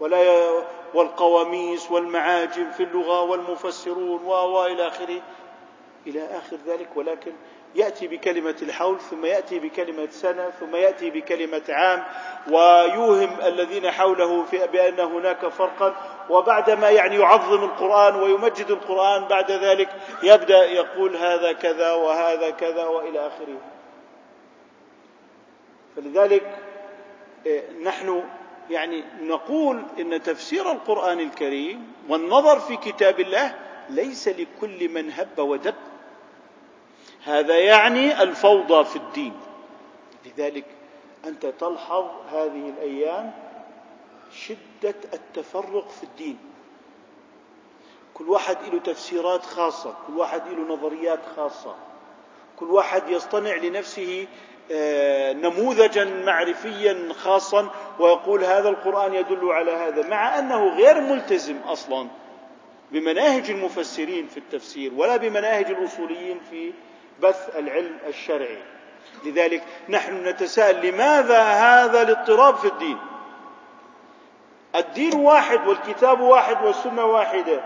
ولا ي... والقواميس والمعاجم في اللغة والمفسرون وإلى آخره إلى آخر ذلك. ولكن يأتي بكلمة الحول ثم يأتي بكلمة سنة ثم يأتي بكلمة عام، ويوهم الذين حوله بأن هناك فرقا، وبعدما يعني يعظم القرآن ويمجد القرآن بعد ذلك يبدأ يقول هذا كذا وهذا كذا وإلى آخره. فلذلك نحن يعني نقول إن تفسير القرآن الكريم والنظر في كتاب الله ليس لكل من هب ودب، هذا يعني الفوضى في الدين. لذلك أنت تلحظ هذه الأيام شدة التفرق في الدين، كل واحد له تفسيرات خاصة، كل واحد له نظريات خاصة، كل واحد يصطنع لنفسه نموذجا معرفيا خاصا ويقول هذا القرآن يدل على هذا، مع أنه غير ملتزم أصلا بمناهج المفسرين في التفسير ولا بمناهج الأصوليين في بث العلم الشرعي. لذلك نحن نتساءل لماذا هذا الاضطراب في الدين؟ الدين واحد والكتاب واحد والسنة واحدة،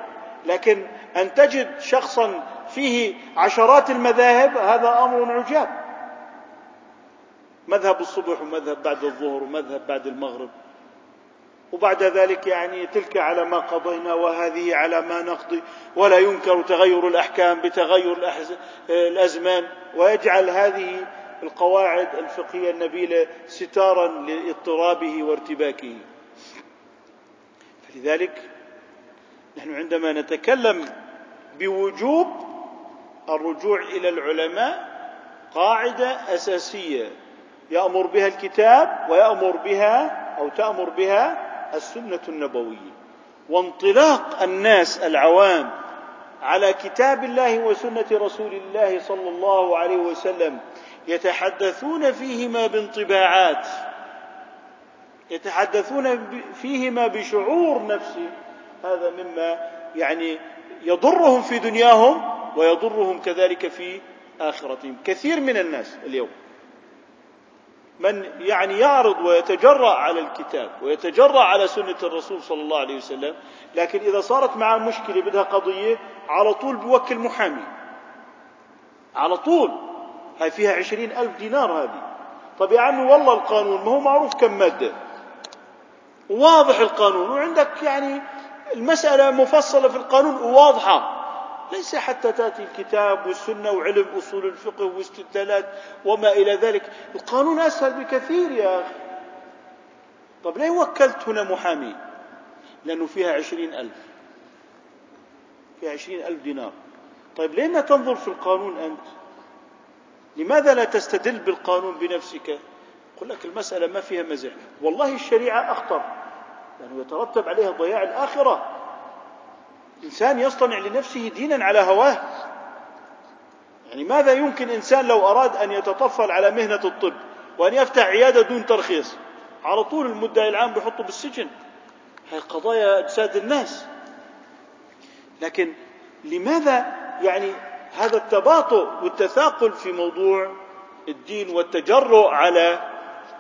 لكن أن تجد شخصا فيه عشرات المذاهب هذا أمر عجاب، مذهب الصبح ومذهب بعد الظهر ومذهب بعد المغرب، وبعد ذلك يعني تلك على ما قضينا وهذه على ما نقضي، ولا ينكر تغير الأحكام بتغير الأزمان، ويجعل هذه القواعد الفقهية النبيلة ستارا لاضطرابه وارتباكه. فلذلك نحن عندما نتكلم بوجوب الرجوع إلى العلماء، قاعدة أساسية يأمر بها الكتاب ويأمر بها أو تأمر بها السنة النبوية، وانطلاق الناس العوام على كتاب الله وسنة رسول الله صلى الله عليه وسلم يتحدثون فيهما بانطباعات، يتحدثون فيهما بشعور نفسي، هذا مما يعني يضرهم في دنياهم ويضرهم كذلك في آخرتهم. كثير من الناس اليوم من يعني يعرض ويتجرأ على الكتاب ويتجرأ على سنة الرسول صلى الله عليه وسلم، لكن إذا صارت معه مشكلة بدها قضية على طول بوكل محامي على طول، هاي فيها عشرين ألف دينار، هذه طب يا عمي والله القانون ما هو معروف كم مادة، واضح القانون وعندك يعني المسألة مفصلة في القانون وواضحة، ليس حتى تأتي الكتاب والسنة وعلم أصول الفقه واستدلالات وما إلى ذلك. القانون أسهل بكثير يا أخي. طب ليه وكلت هنا محامي؟ لأنه فيها عشرين ألف فيها عشرين ألف دينار. طيب ليه ما تنظر في القانون أنت؟ لماذا لا تستدل بالقانون بنفسك؟ يقول لك المسألة ما فيها مزح. والله الشريعة أخطر لأنه يترتب عليها ضياع الآخرة. إنسان يصطنع لنفسه دينا على هواه، يعني ماذا يمكن إنسان لو أراد أن يتطفل على مهنة الطب وأن يفتح عيادة دون ترخيص؟ على طول المدعي العام بيحطه بالسجن. هي قضايا أجساد الناس. لكن لماذا يعني هذا التباطؤ والتثاقل في موضوع الدين والتجرؤ على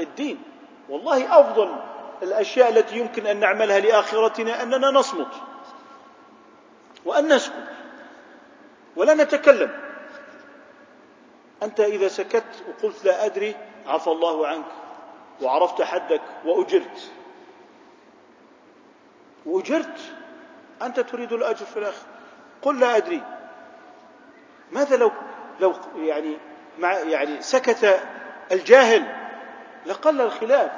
الدين؟ والله أفضل الأشياء التي يمكن أن نعملها لآخرتنا أننا نصمت وأن نسكت ولا نتكلم. أنت إذا سكت وقلت لا أدري عفى الله عنك وعرفت حدك وأجرت وأجرت أنت تريد الأجر في الآخر. قل لا أدري. ماذا لو لو يعني مع يعني سكت الجاهل لقل الخلاف،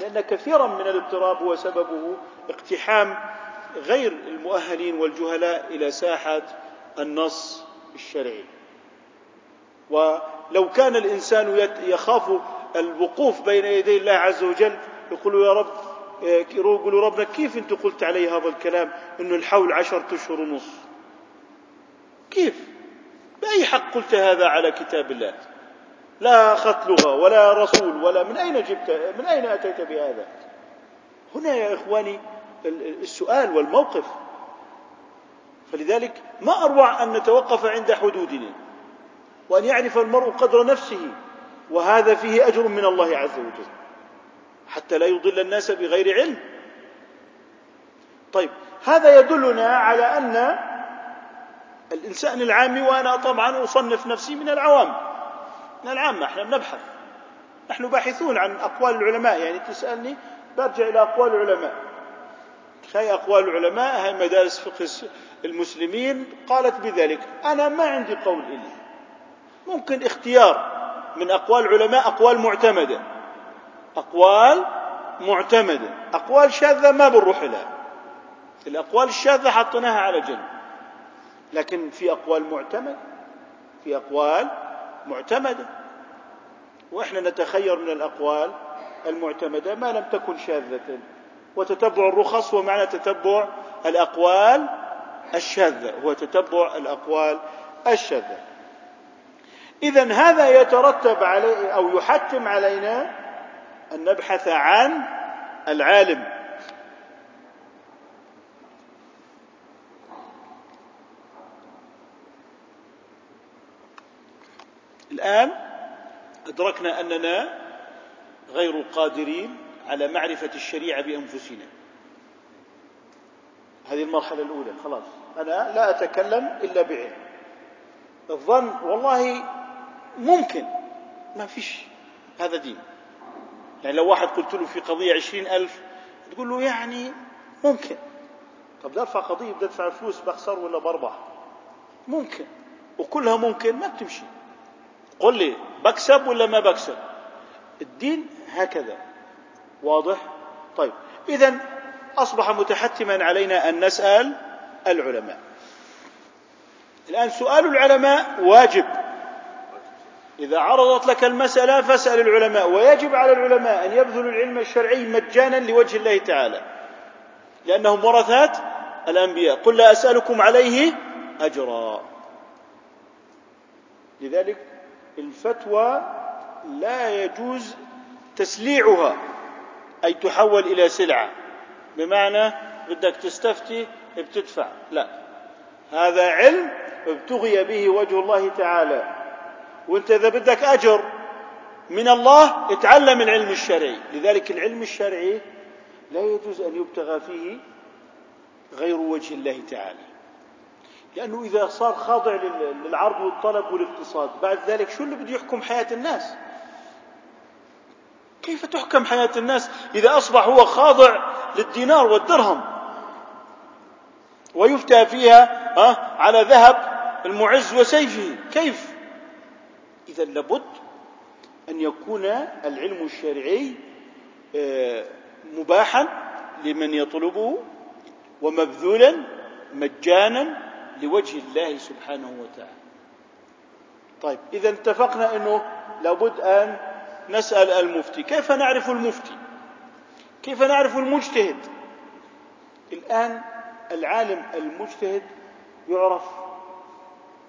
لأن كثيرا من الاضطراب هو سببه اقتحام غير المؤهلين والجهلاء إلى ساحة النص الشرعي. ولو كان الإنسان يخاف الوقوف بين يدي الله عز وجل يقول يا رب، يقول ربنا كيف أنت قلت علي هذا الكلام إنه الحول عشرة أشهر ونص؟ كيف؟ بأي حق قلت هذا على كتاب الله؟ لا أخذت لغة ولا رسول ولا من أين جبت، من أين أتيت بهذا؟ هنا يا إخواني السؤال والموقف. فلذلك ما أروع أن نتوقف عند حدودنا وأن يعرف المرء قدر نفسه، وهذا فيه أجر من الله عز وجل حتى لا يضل الناس بغير علم. طيب هذا يدلنا على أن الإنسان العامي، وأنا طبعا أصنف نفسي من العوام من العامة، احنا بنبحث، نحن باحثون عن أقوال العلماء. يعني تسألني برجع إلى أقوال العلماء. هاي أقوال العلماء، هاي مدارس فقه المسلمين قالت بذلك. أنا ما عندي قول إلي، ممكن اختيار من أقوال العلماء، أقوال معتمدة أقوال معتمدة أقوال شاذة ما بنروح لها، الأقوال الشاذة حطناها على جنب. لكن في أقوال معتمدة، في أقوال معتمدة، وإحنا نتخير من الأقوال المعتمدة ما لم تكن شاذة. وتتبع الرخص ومعنى تتبع الأقوال الشاذة هو تتبع الأقوال الشاذة. إذن هذا يترتب عليه أو يحتم علينا أن نبحث عن العالم. الآن أدركنا أننا غير قادرين على معرفة الشريعة بأنفسنا، هذه المرحلة الأولى. خلاص أنا لا أتكلم إلا بعلم. الظن والله ممكن ما فيش، هذا دين. يعني لو واحد قلت له في قضية عشرين ألف تقول له يعني ممكن، طب بدي أدفع قضية بدي أدفع فلوس بخسر ولا بربح؟ ممكن وكلها ممكن ما بتمشي. قل لي بكسب ولا ما بكسب؟ الدين هكذا واضح. طيب إذن أصبح متحتما علينا أن نسأل العلماء. الآن سؤال العلماء واجب. إذا عرضت لك المسألة فاسأل العلماء، ويجب على العلماء أن يبذلوا العلم الشرعي مجانا لوجه الله تعالى، لأنهم ورثات الأنبياء. قل لا أسألكم عليه أجرا. لذلك الفتوى لا يجوز تسليعها، أي تحول إلى سلعة، بمعنى بدك تستفتي بتدفع. لا، هذا علم ابتغي به وجه الله تعالى، وانت اذا بدك اجر من الله اتعلم العلم الشرعي. لذلك العلم الشرعي لا يجوز ان يبتغى فيه غير وجه الله تعالى، لانه اذا صار خاضع للعرض والطلب والاقتصاد بعد ذلك شو اللي بده يحكم حياة الناس؟ كيف تحكم حياة الناس إذا أصبح هو خاضع للدينار والدرهم ويفتى فيها على ذهب المعز وسيفه؟ كيف؟ إذا لابد أن يكون العلم الشرعي مباحا لمن يطلبه ومبذولا مجانا لوجه الله سبحانه وتعالى. طيب، إذا اتفقنا أنه لابد أن نسأل المفتي. كيف نعرف المفتي؟ كيف نعرف المجتهد؟ الآن العالم المجتهد يعرف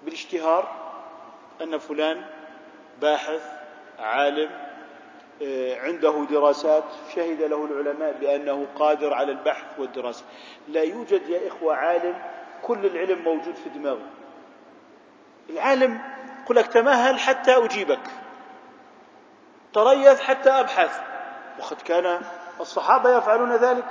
بالاشتهار أن فلان باحث عالم عنده دراسات، شهد له العلماء بأنه قادر على البحث والدراسة. لا يوجد يا إخوة عالم كل العلم موجود في دماغه. العالم يقول لك تمهل حتى أجيبك، تريث حتى أبحث. وقد كان الصحابة يفعلون ذلك،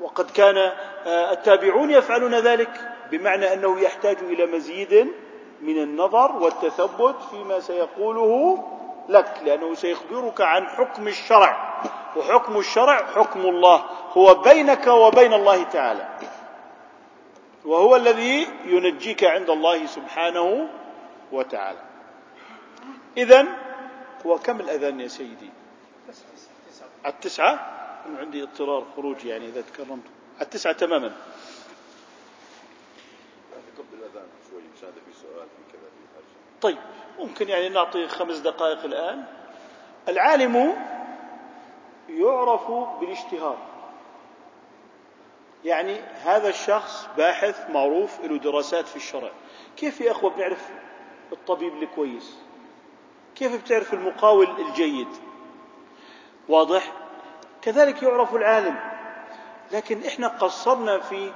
وقد كان التابعون يفعلون ذلك، بمعنى أنه يحتاج إلى مزيد من النظر والتثبت فيما سيقوله لك، لأنه سيخبرك عن حكم الشرع، وحكم الشرع حكم الله، هو بينك وبين الله تعالى، وهو الذي ينجيك عند الله سبحانه وتعالى. إذن هو كم الأذان يا سيدي؟ التسعة. أنا عندي اضطرار خروج، يعني إذا تكرمت التسعة تماما. قبل الأذان شوي مشان في سؤال في كذا في حاجة. طيب، ممكن يعني نعطي خمس دقائق الآن. العالم يعرف بالاشتهار، يعني هذا الشخص باحث معروف له دراسات في الشرع. كيف يا أخوة بنعرف الطبيب الكويس؟ كيف بتعرف المقاول الجيد؟ واضح؟ كذلك يعرف العالم، لكن إحنا قصرنا في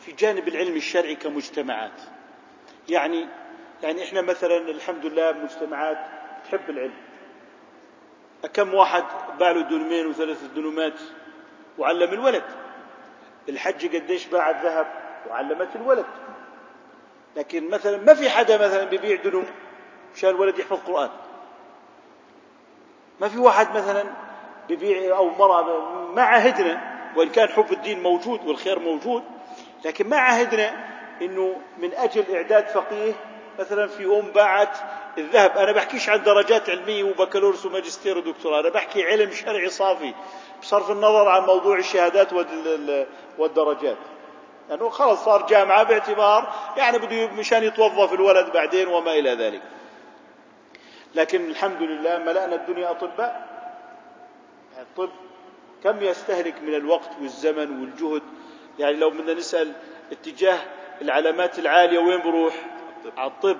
في جانب العلم الشرعي كمجتمعات. يعني يعني إحنا مثلا الحمد لله مجتمعات تحب العلم. كم واحد باع له دنمين وثلاثة دنومات وعلم الولد. الحج قديش باع الذهب وعلمت الولد. لكن مثلا ما في حدا مثلا بيبيع دنوم مشان الولد يحفظ قرآن. ما في واحد مثلا بيبيع، أو مرة ما عهدنا، وإن كان حب الدين موجود والخير موجود، لكن ما عهدنا أنه من أجل إعداد فقيه مثلا في أم باعت الذهب. أنا بحكيش عن درجات علمية وبكالوريوس وماجستير ودكتوراه، أنا بحكي علم شرعي صافي، بصرف النظر عن موضوع الشهادات والدرجات، لأنه يعني خلص صار جامعة باعتبار يعني بده مشان يتوظف الولد بعدين وما إلى ذلك. لكن الحمد لله ملأنا الدنيا أطباء. الطب كم يستهلك من الوقت والزمن والجهد. يعني لو بدنا نسأل اتجاه العلامات العالية وين بروح؟ على الطب،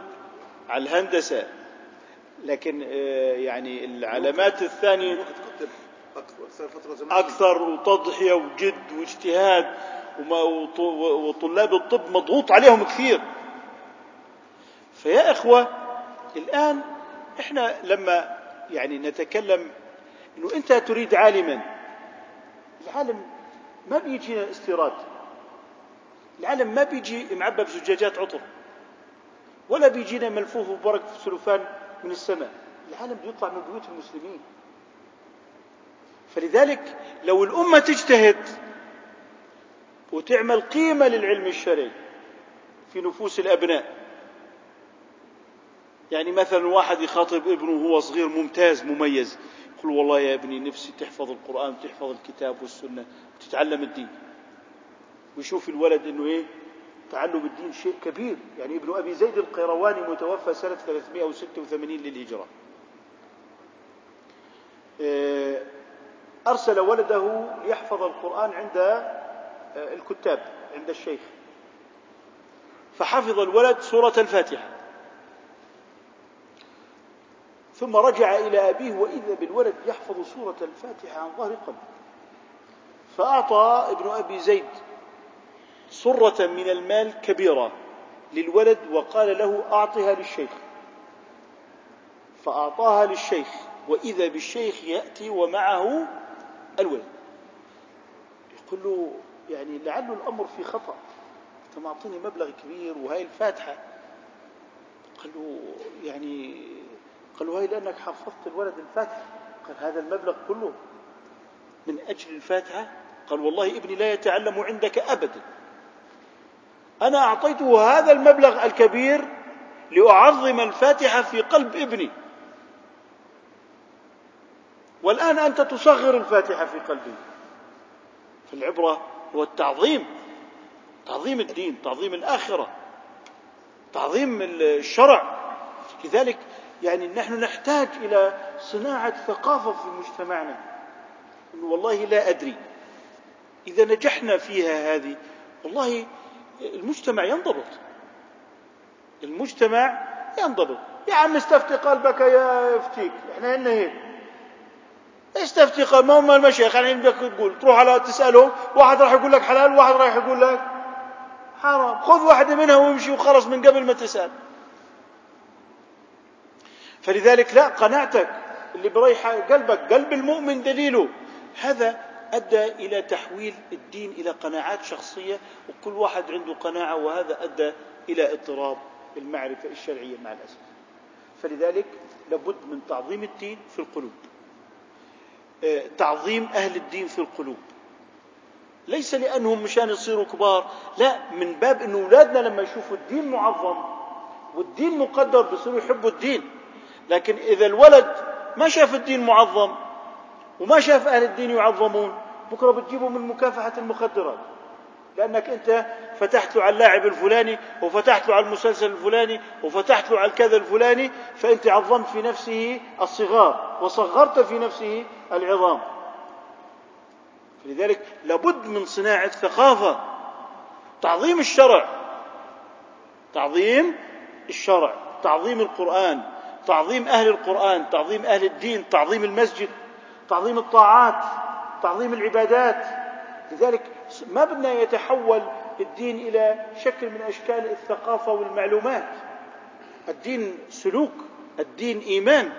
على الهندسة. لكن يعني العلامات الثانية أكثر وتضحية وجد واجتهاد، وطلاب الطب مضغوط عليهم كثير. فيا إخوة الآن إحنا لما يعني نتكلم إنه أنت تريد عالما، العالم ما بيجينا استيراد، العالم ما بيجي معبى بزجاجات عطر، ولا بيجينا ملفوف وبرق في سلوفان من السماء. العالم بيطلع من بيوت المسلمين. فلذلك لو الأمة تجتهد وتعمل قيمة للعلم الشرعي في نفوس الأبناء، يعني مثلا واحد يخاطب ابنه وهو صغير ممتاز مميز، يقول والله يا ابني نفسي تحفظ القرآن وتحفظ الكتاب والسنة وتتعلم الدين. ويشوف الولد انه ايه تعلم الدين شيء كبير. يعني ابن ابي زيد القيرواني متوفى سنة ثلاثمائة وستة وثمانين للهجرة، ارسل ولده يحفظ القرآن عند الكتاب عند الشيخ، فحفظ الولد سورة الفاتحة، ثم رجع إلى أبيه وإذا بالولد يحفظ سورة الفاتحة عن ظهر قلب. فأعطى ابن أبي زيد سرة من المال كبيرة للولد وقال له أعطها للشيخ، فأعطاها للشيخ، وإذا بالشيخ يأتي ومعه الولد. يقول له يعني لعل الأمر في خطأ، أنت معطيني مبلغ كبير وهي الفاتحة. قال له يعني قالوا هاي لأنك حفظت الولد الفاتحة. قال هذا المبلغ كله من أجل الفاتحة؟ قال والله ابني لا يتعلم عندك أبدا، أنا أعطيته هذا المبلغ الكبير لأعظم الفاتحة في قلب ابني، والآن أنت تصغر الفاتحة في قلبي. فالعبرة هو التعظيم، تعظيم الدين، تعظيم الآخرة، تعظيم الشرع. لذلك يعني نحن نحتاج إلى صناعة ثقافة في مجتمعنا، إنه والله لا أدري، إذا نجحنا فيها هذه والله المجتمع ينضبط، المجتمع ينضبط. يا عم استفتي قلبك يا افتيك، احنا هنا هيك استفتي قلبك، ما هم المشايخ يعني بدك تقول تروح على تسألهم، واحد راح يقول لك حلال واحد راح يقول لك حرام، خذ واحدة منها وامشي وخلص من قبل ما تسأل. فلذلك لا، قناعتك اللي بريح قلبك، قلب المؤمن دليله، هذا أدى إلى تحويل الدين إلى قناعات شخصية، وكل واحد عنده قناعة، وهذا أدى إلى اضطراب المعرفة الشرعية مع الأسف. فلذلك لابد من تعظيم الدين في القلوب، تعظيم أهل الدين في القلوب، ليس لأنهم مشان يصيروا كبار، لا، من باب أن أولادنا لما يشوفوا الدين معظم والدين مقدر بيصيروا يحبوا الدين. لكن إذا الولد ما شاف الدين معظم وما شاف أهل الدين يعظمون، بكرة بتجيبه من مكافحة المخدرات، لأنك أنت فتحت له على اللاعب الفلاني، وفتحت له على المسلسل الفلاني، وفتحت له على الكذا الفلاني، فأنت عظمت في نفسه الصغار وصغرت في نفسه العظام. فلذلك لابد من صناعة ثقافة، تعظيم الشرع، تعظيم الشرع، تعظيم القرآن، تعظيم أهل القرآن، تعظيم أهل الدين، تعظيم المسجد، تعظيم الطاعات، تعظيم العبادات. لذلك ما بدنا يتحول الدين إلى شكل من أشكال الثقافة والمعلومات، الدين سلوك، الدين إيمان.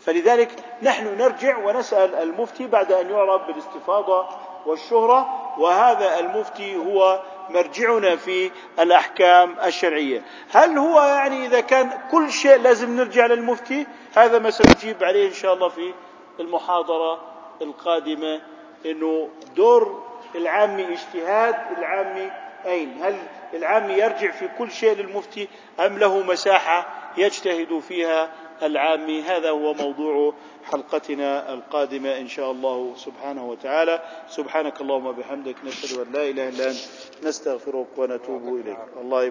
فلذلك نحن نرجع ونسأل المفتي بعد أن يعرف بالاستفاضة والشهرة، وهذا المفتي هو مرجعنا في الأحكام الشرعية. هل هو يعني إذا كان كل شيء لازم نرجع للمفتي؟ هذا ما سنجيب عليه إن شاء الله في المحاضرة القادمة، إنه دور العامي، اجتهاد العامي أين؟ هل العامي يرجع في كل شيء للمفتي أم له مساحة يجتهد فيها العامي؟ هذا هو موضوع حلقتنا القادمة إن شاء الله سبحانه وتعالى. سبحانك اللهم وبحمدك، نشهد أن لا إله إلا أنت، نستغفرك ونتوب إليك. الله